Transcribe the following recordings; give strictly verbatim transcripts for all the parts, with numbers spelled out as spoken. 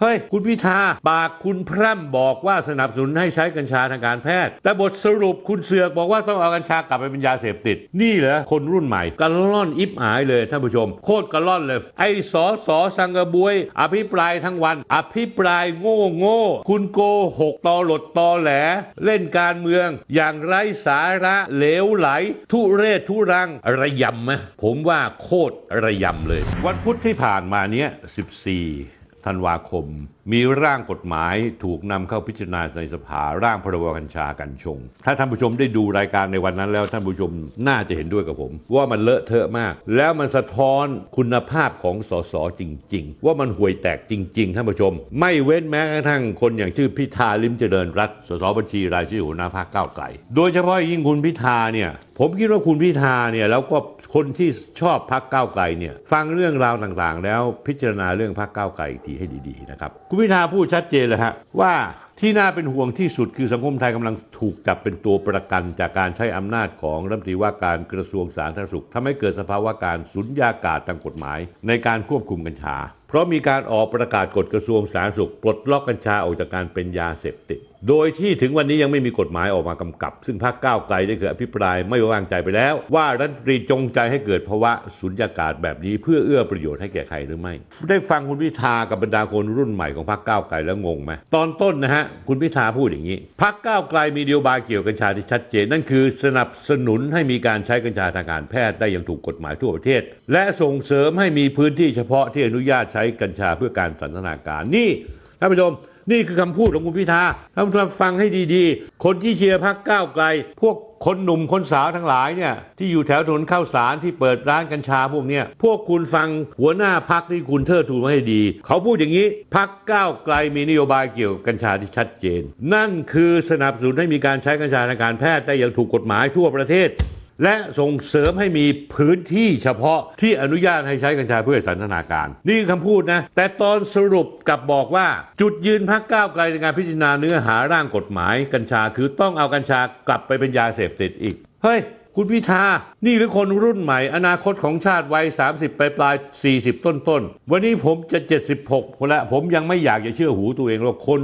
เฮ้ยคุณพิธาปากคุณพร่ำบอกว่าสนับสนุนให้ใช้กัญชาทางการแพทย์แต่บทสรุปคุณเสือกบอกว่าต้องเอากัญชากลับไปเป็นยาเสพติดนี่เหรอคนรุ่นใหม่กะล่อนอิบหายเลยท่านผู้ชมโคตรกะล่อนเลยไอ้สอสอสังกะบวยอภิปรายทั้งวันอภิปรายโง่โง่คุณโกหกตอหลดตอแหลเล่นการเมืองอย่างไร้สาระเหลวไหลทุเรศทุรังระยำไหมผมว่าโคตรระยำเลยวันพุธที่ผ่านมาเนี้ยสิบสี่ธันวาคมมีร่างกฎหมายถูกนำเข้าพิจารณาในสภาร่างพรบกัญชากัญชงถ้าท่านผู้ชมได้ดูรายการในวันนั้นแล้วท่านผู้ชมน่าจะเห็นด้วยกับผมว่ามันเลอะเทอะมากแล้วมันสะท้อนคุณภาพของสสจริงๆว่ามันห่วยแตกจริงๆท่านผู้ชมไม่เว้นแม้กระทั่งคนอย่างชื่อพิธาลิ้มเจริญรัตน์สสบัญชีรายชื่อหัวหน้าพรรคก้าวไกลโดยเฉพาะยิ่งคุณพิธาเนี่ยผมคิดว่าคุณพิธาเนี่ยแล้วก็คนที่ชอบพรรคก้าวไกลเนี่ยฟังเรื่องราวต่างๆแล้วพิจารณาเรื่องพรรคก้าวไกลอีกทีให้ดีๆนะครับคุณพิธาพูดชัดเจนเลยฮะว่าที่น่าเป็นห่วงที่สุดคือสังคมไทยกำลังถูกจับเป็นตัวประกันจากการใช้อำนาจของรัฐมนตรีว่าการกระทรวงสาธารณสุขทำให้เกิดสภาวะการสุญญากาศทางกฎหมายในการควบคุมกัญชาเพราะมีการออกประกาศกฎกระทรวงสาธารณสุขปลดล็อกกัญชาออกจากการเป็นยาเสพติดโดยที่ถึงวันนี้ยังไม่มีกฎหมายออกมากำกับซึ่งพรรคก้าวไกลได้เคยอภิปรายไม่วางใจไปแล้วว่ารัฐมนตรีจงใจให้เกิดภาวะสุญญากาศแบบนี้เพื่อเอื้อประโยชน์ให้แก่ใครหรือไม่ได้ฟังคุณพิธากับบรรดาคนรุ่นใหม่ของพรรคก้าวไกลแล้วงงไหมตอนต้นนะฮะคุณพิธาพูดอย่างนี้พรรคก้าวไกลมีนโยบายเกี่ยวกับกัญชาที่ชัดเจนนั่นคือสนับสนุนให้มีการใช้กัญชาทางการแพทย์ได้อย่างถูกกฎหมายทั่วประเทศและส่งเสริมให้มีพื้นที่เฉพาะที่อนุญาตใช้กัญชาเพื่อการสันทนาการนี่ท่านผู้ชมนี่คือคำพูดของคุณพิธาท่านผู้ชมฟังให้ดีๆคนที่เชียร์พรรคก้าวไกลพวกคนหนุ่มคนสาวทั้งหลายเนี่ยที่อยู่แถวถนนข้าวสารที่เปิดร้านกัญชาพวกเนี้ยพวกคุณฟังหัวหน้าพรรคที่คุณเทิดทูนไว้ให้ดีเขาพูดอย่างนี้พรรคก้าวไกลมีนโยบายเกี่ยวกับกัญชาที่ชัดเจนนั่นคือสนับสนุนให้มีการใช้กัญชาทางการแพทย์ได้อย่างถูกกฎหมายทั่วประเทศและส่งเสริมให้มีพื้นที่เฉพาะที่อนุญาตให้ใช้กัญชาเพื่อสันทนาการนี่คือคำพูดนะแต่ตอนสรุปกลับบอกว่าจุดยืนพรรคก้าวไกลในการพิจารณาเนื้อหาร่างกฎหมายกัญชาคือต้องเอากัญชากลับไปเป็นยาเสพติดอีกเฮ้ยคุณพิธานี่หรือคนรุ่นใหม่อนาคตของชาติวัยสามสิบปลายปลายสี่สิบต้นต้นวันนี้ผมจะเจ็ดสิบหกคนละผมยังไม่อยากจะเชื่อหูตัวเองว่าคน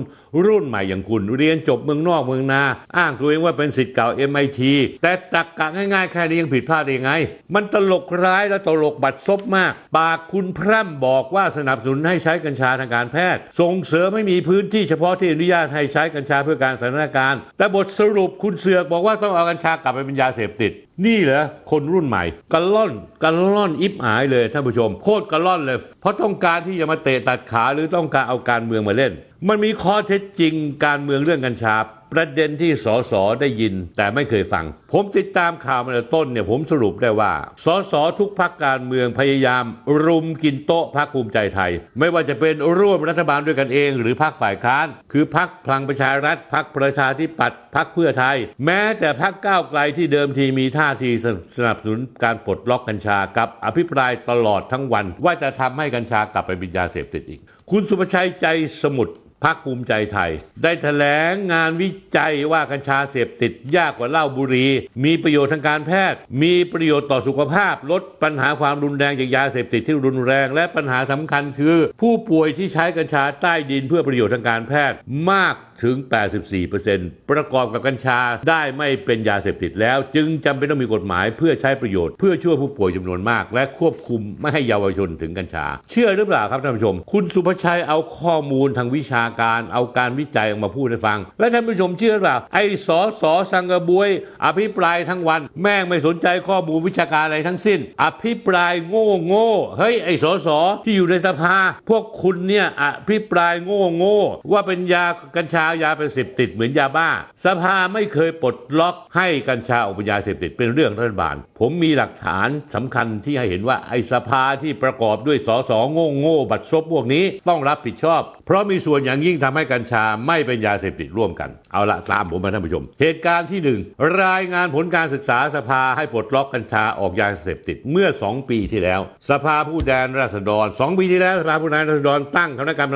รุ่นใหม่อย่างคุณเรียนจบเมืองนอกเมืองนาอ้างตัวเองว่าเป็นศิษย์เก่า เอ็ม ไอ ที แต่ตรรกะง่ายๆแค่นี้ยังผิดพลาดได้ยังไงมันตลกร้ายและตลกบัดซบมากปากคุณพร่ำบอกว่าสนับสนุนให้ใช้กัญชาทางการแพทย์ส่งเสริมให้มีพื้นที่เฉพาะที่อนุญาตให้ใช้กัญชาเพื่อการสันทนาการแต่บทสรุปคุณเสือกบอกว่าต้องเอากัญชากลับไปเป็นยาเสพติดนี่เหรอคนรุ่นใหม่กะล่อนกะล่อนอิบหายเลยท่านผู้ชมโคตรกะล่อนเลยเพราะต้องการที่จะมาเตะตัดขาหรือต้องการเอาการเมืองมาเล่นมันมีข้อเท็จจริงการเมืองเรื่องกัญชาประเด็นที่สสได้ยินแต่ไม่เคยฟังผมติดตามข่าวมาตั้งต้นเนี่ยผมสรุปได้ว่าสสทุกพรรคการเมืองพยายามรุมกินโต๊ะพรรคภูมิใจไทยไม่ว่าจะเป็นร่วมรัฐบาลด้วยกันเองหรือพรรคฝ่ายค้านคือพรรคพลังประชารัฐพรรคประชาธิปัตย์พรรคเพื่อไทยแม้แต่พรรคก้าวไกลที่เดิมทีมีท่าทีสนับสนุนการปลดล็อกกัญชากับอภิปรายตลอดทั้งวันว่าจะทำให้กัญชากลับไปเป็นยาเสพติดอีกคุณสุภชัยใจสมุทรพรรคภูมิใจไทยได้แถลงงานวิจัยว่ากัญชาเสพติดยากกว่าเหล้าบุหรี่มีประโยชน์ทางการแพทย์มีประโยชน์ต่อสุขภาพลดปัญหาความรุนแรงจากยาเสพติดที่รุนแรงและปัญหาสำคัญคือผู้ป่วยที่ใช้กัญชาใต้ดินเพื่อประโยชน์ทางการแพทย์มากถึง แปดสิบสี่เปอร์เซ็นต์ ประกอบกับกัญชาได้ไม่เป็นยาเสพติดแล้วจึงจำเป็นต้องมีกฎหมายเพื่อใช้ประโยชน์เพื่อช่วยผู้ป่วยจำนวนมากและควบคุมไม่ให้เยาวชนถึงกัญชาเชื่อหรือเปล่าครับท่านผู้ชมคุณสุภชัยเอาข้อมูลทางวิชาการเอาการวิจัยออกมาพูดให้ฟังและท่านผู้ชมเชื่อหรือเปล่าไอ้สสสังกะบวยอภิปรายทั้งวันแม่งไม่สนใจข้อมูลวิชาการอะไรทั้งสิ้นอภิปรายโง่โง่เฮ้ยไอ้สสที่อยู่ในสภาพวกคุณเนี่ยอภิปรายโง่โง่ว่าเป็นยากัญชายาเป็นเสพติดเหมือนยาบ้าสภาไม่เคยปลดล็อกให้กัญชาออกเป็นยาเสพติดเป็นเรื่องรัฐบาลผมมีหลักฐานสำคัญที่ให้เห็นว่าไอ้สภาที่ประกอบด้วยสสโง่โง่บัดซบพวกนี้ต้องรับผิดชอบเพราะมีส่วนอย่างยิ่งทำให้กัญชาไม่เป็นยาเสพติดร่วมกันเอาละตามผมมาท่านผู้ชมเหตุการณ์ที่หนึ่งรายงานผลการศึกษาสภาให้ปลดล็อกกัญชาออกยาเสพติดเมื่อสองปีที่แล้วสภาผู้แทนราษฎรสองปีที่แล้วสภาผู้แทนราษฎรตั้งคณะกรรม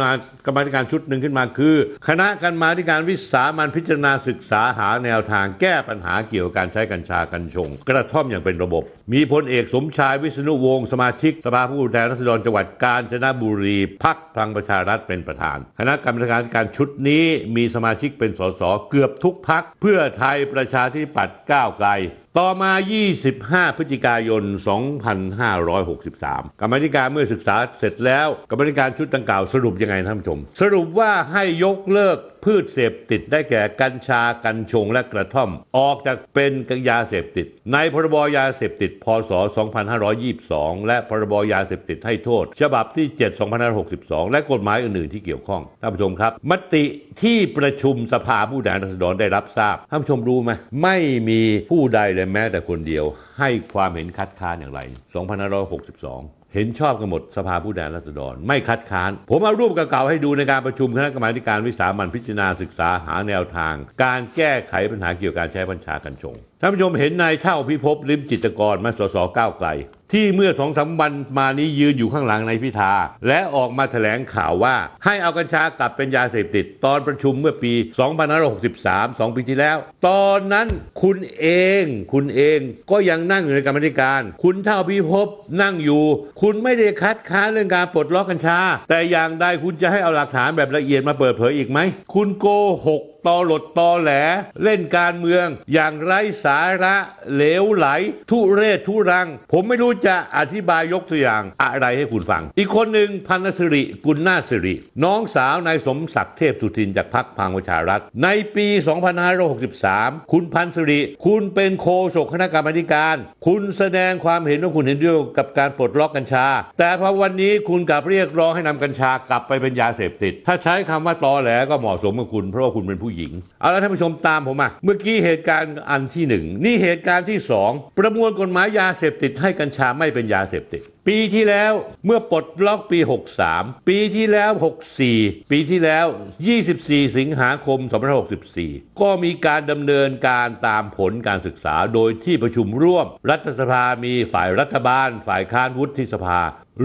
การชุดหนึ่งขึ้นมาคือคณะกรรมาธิการวิสามัญพิจารณาศึกษาหาแนวทางแก้ปัญหาเกี่ยวกับการใช้กัญชากัญชงกระท่อมอย่างเป็นระบบ มีพลเอกสมชายวิษณุวงศ์สมาชิกสภาผู้แทนราษฎรจังหวัดกาญจนบุรีพรรคพลังประชารัฐเป็นประธานคณะกรรมการการชุดนี้มีสมาชิกเป็นสสเกือบทุกพรรคเพื่อไทยประชาธิปัตย์ก้าวไกลต่อมายี่สิบห้าพฤศจิกายนสองพันห้าร้อยหกสิบสามกรรมาธิการเมื่อศึกษาเสร็จแล้วกรรมาธิการชุดดังกล่าวสรุปยังไงท่านผู้ชมสรุปว่าให้ยกเลิกพืชเสพติดได้แก่กัญชากัญชงและกระท่อมออกจากเป็นยาเสพติดในพรบยาเสพติดพ.ศ. สองพันห้าร้อยยี่สิบสองและพรบยาเสพติดให้โทษฉบับที่เจ็ด สองพันห้าร้อยหกสิบสองและกฎหมายอื่นๆที่เกี่ยวข้องท่านผู้ชมครับมติที่ประชุมสภาผู้แทนราษฎรได้รับทราบท่านผู้ชมรู้ไหมไม่มีผู้ใดเลยแม้แต่คนเดียวให้ความเห็นคัดค้านอย่างไรสองพันห้าร้อยหกสิบสองเห็นชอบกันหมดสภาผู้แทนราษฎรไม่คัดค้านผมเอารูปเก่าๆให้ดูในการประชุมคณะกรรมาการวิสามัญพิจารณาศึกษาหาแนวทางการแก้ไขปัญหาเกี่ยวกับการใช้บัญชากัญชงท่านผู้ชมเห็นนายเท่าพิภพลิ้มจิตรกรมาสสก้าวไกลที่เมื่อ สองสาม วันมานี้ยืนอยู่ข้างหลังนายพิธาและออกมาแถลงข่าวว่าให้เอากัญชากลับเป็นยาเสพติดตอนประชุมเมื่อปีสองพันห้าร้อยหกสิบสาม สองปีที่แล้วตอนนั้นคุณเองคุณเองก็ยังนั่งอยู่ในกรรมาธิการคุณเท่าพิภพนั่งอยู่คุณไม่ได้คัดค้านเรื่องการปลดล็อกกัญชาแต่อย่างใดคุณจะให้เอาหลักฐานแบบละเอียดมาเปิดเผยอีกไหมคุณโกหกตอหลดตอแหลเล่นการเมืองอย่างไร้สาระเหลวไหลทุเรศทุรังผมไม่รู้จะอธิบายยกตัวอย่างอะไรให้คุณฟังอีกคนหนึ่งพันนสิริกุลนาสิริน้องสาวนายสมศักดิ์เทพสุทินจากพรรคพลังประชารัฐในปีสองพันห้าร้อยหกสิบสามคุณพันสิริคุณเป็นโฆษกคณะกรรมาธิการคุณแสดงความเห็นว่าคุณเห็นด้วยกับการปลดล็อกกัญชาแต่พอวันนี้คุณกลับเรียกร้องให้นำกัญชากลับไปเป็นยาเสพติดถ้าใช้คำว่าตอแหลก็เหมาะสมกับคุณเพราะว่าคุณเป็นผู้เอาละท่านผู้ชมตามผมมาเมื่อกี้เหตุการณ์อันที่หนึ่งนี่เหตุการณ์ที่สองประมวลกฎหมายยาเสพติดให้กัญชาไม่เป็นยาเสพติดปีที่แล้วเมื่อปลดล็อกปีหกสามปีที่แล้วหกสี่ปีที่แล้วยี่สิบสี่สิงหาคมสองพันห้าร้อยหกสิบสี่ก็มีการดำเนินการตามผลการศึกษาโดยที่ประชุมร่วมรัฐสภามีฝ่ายรัฐบาลฝ่ายค้านวุฒิสภา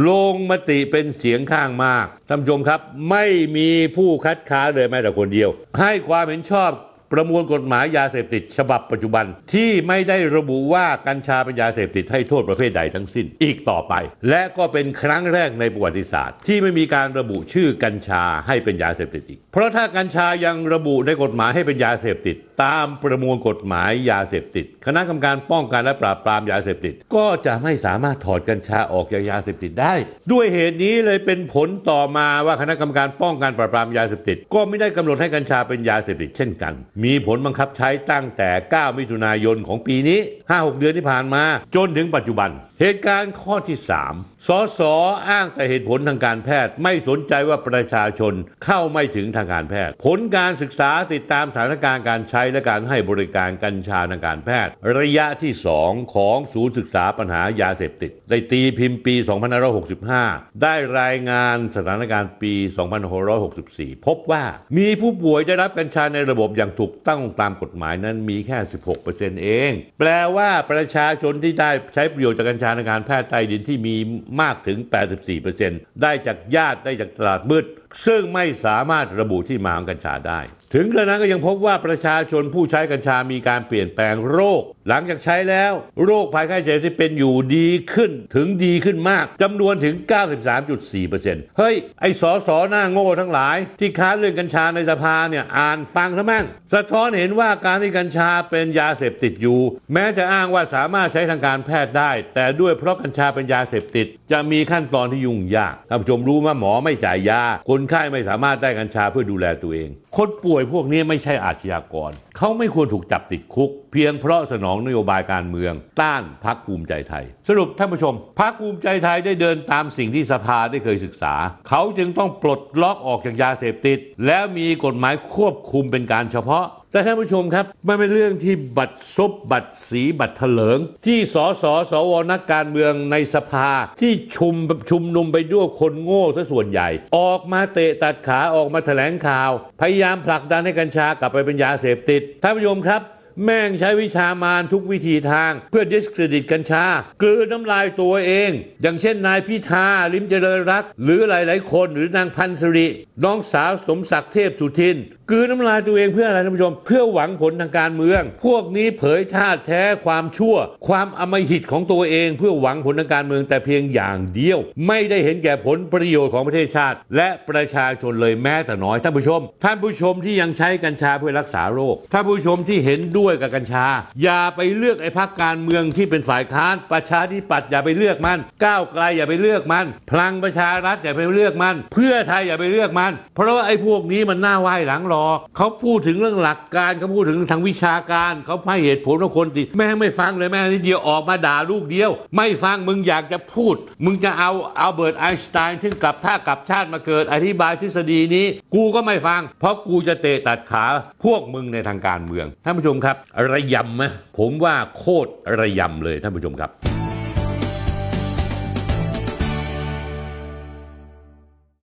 ลงมติเป็นเสียงข้างมากท่านผู้ชมครับไม่มีผู้คัดค้านเลยแม้แต่คนเดียวให้ความเห็นชอบประมวลกฎหมายยาเสพติดฉบับปัจจุบันที่ไม่ได้ระบุว่ากัญชาเป็นยาเสพติดให้โทษประเภทใดทั้งสิ้นอีกต่อไปและก็เป็นครั้งแรกในประวัติศาสตร์ที่ไม่มีการระบุชื่อกัญชาให้เป็นยาเสพติดอีกเพราะถ้ากัญชายังระบุในกฎหมายให้เป็นยาเสพติดตามประมวลกฎหมายยาเสพติดคณะกรรมการป้องกันและปราบปรามยาเสพติดก็จะไม่สามารถถอดกัญชาออกจากยาเสพติดได้ด้วยเหตุนี้เลยเป็นผลต่อมาว่าคณะกรรมการป้องกันปราบปรามยาเสพติดก็ไม่ได้กำหนดให้กัญชาเป็นยาเสพติดเช่นกันมีผลบังคับใช้ตั้งแต่เก้ามิถุนายนของปีนี้ ห้าหก เดือนที่ผ่านมาจนถึงปัจจุบันเหตุการณ์ข้อที่สามสสอ้างแต่เหตุผลทางการแพทย์ไม่สนใจว่าประชาชนเข้าไม่ถึงทางการแพทย์ผลการศึกษาติดตามสถานการณ์การใช้และการให้บริการกัญชาทางการแพทย์ระยะที่สองของศูนย์ศึกษาปัญหายาเสพติดได้ตีพิมพ์ปีสองพันห้าร้อยหกสิบห้าได้รายงานสถานการณ์ปีสองพันห้าร้อยหกสิบสี่พบว่ามีผู้ป่วยได้รับกัญชาในระบบอย่างถูกต้องตามกฎหมายนั้นมีแค่ สิบหกเปอร์เซ็นต์ เองแปลว่าประชาชนที่ได้ใช้ประโยชน์จากกัญชาในการแพทย์ใต้ดินที่มีมากถึง แปดสิบสี่เปอร์เซ็นต์ ได้จากญาติได้จากตลาดมืดซึ่งไม่สามารถระบุที่มาของกัญชาได้ถึงกระนั้นก็ยังพบว่าประชาชนผู้ใช้กัญชามีการเปลี่ยนแปลงโรคหลังจากใช้แล้วโรคภัยไข้เจ็บที่เป็นอยู่ดีขึ้นถึงดีขึ้นมากจำนวนถึง เก้าสิบสามจุดสี่เปอร์เซ็นต์ เฮ้ยไอ้สสหน้าโง่ทั้งหลายที่ค้านเรื่องกัญชาในสภาเนี่ยอ่านฟังซะมั่งสะท้อนเห็นว่าการที่กัญชาเป็นยาเสพติดอยู่แม้จะอ้างว่าสามารถใช้ทางการแพทย์ได้แต่ด้วยเพราะกัญชาเป็นยาเสพติดจะมีขั้นตอนที่ยุ่งยากท่านผู้ชมรู้ว่าหมอไม่จ่ายยาคนไข้ไม่สามารถได้กัญชาเพื่อดูแลตัวเองคนป่วยพวกนี้ไม่ใช่อาชญากรเขาไม่ควรถูกจับติดคุกเพียงเพราะสนองนโยบายการเมืองต้านพรรคภูมิใจไทยสรุปท่านผู้ชมพรรคภูมิใจไทยได้เดินตามสิ่งที่สภาได้เคยศึกษาเขาจึงต้องปลดล็อกออกจากยาเสพติดแล้วมีกฎหมายควบคุมเป็นการเฉพาะแต่ท่านผู้ชมครับมันเป็นเรื่องที่บัดซบบัดสีบัดเถลิงที่สสสวนักการเมืองในสภาที่ชุมชุมนุมไปด้วยคนโง่ซะส่วนใหญ่ออกมาเตะตัดขาออกมาแถลงข่าวพยายามผลักดันให้กัญชากลับไปเป็นยาเสพติดท่านผู้ชมครับแม่งใช้วิชามารทุกวิธีทางเพื่อดิสเครดิตกัญชากลืนน้ำลายตัวเองอย่างเช่นนายพิธาลิ้มเจริญรัตน์หรือหลายๆคนหรือนางพันสิริน้องสาวสมศักดิ์เทพสุทิน กืนน้ำลายตัวเองเพื่ออะไรท่านผู้ชมเพื่อหวังผลทางการเมืองพวกนี้เผยชาติแท้ความชั่วความอำมหิตของตัวเองเพื่อหวังผลทางการเมืองแต่เพียงอย่างเดียวไม่ได้เห็นแก่ผลประโยชน์ของประเทศชาติและประชาชนเลยแม้แต่น้อยท่านผู้ชมท่านผู้ชมที่ยังใช้กัญชาเพื่อรักษาโรคท่านผู้ชมที่เห็นด้วยกับกัญชาอย่าไปเลือกไอ้พรรคการเมืองที่เป็นฝ่ายค้านประชาธิปัตย์อย่าไปเลือกมันก้าวไกลอย่าไปเลือกมันพลังประชารัฐอย่าไปเลือกมันเพื่อไทยอย่าไปเลือกมันเพราะว่าไอ้พวกนี้มันหน้าไหว้หลังรอเขาพูดถึงเรื่องหลักการเขาพูดถึงทางวิชาการเขาให้เหตุผลว่าคนติดแม่ไม่ฟังเลยแม่นิดเดียวออกมาด่าลูกเดียวไม่ฟังมึงอยากจะพูดมึงจะเอาอัลเบิร์ตไอน์สไตน์ซึ่งกลับท่ากลับชาติมาเกิดอธิบายทฤษฎีนี้กูก็ไม่ฟังเพราะกูจะเตะตัดขาพวกมึงในทางการเมืองท่านผู้ชมครับระยำไหมผมว่าโคตรระยำเลยท่านผู้ชมครับ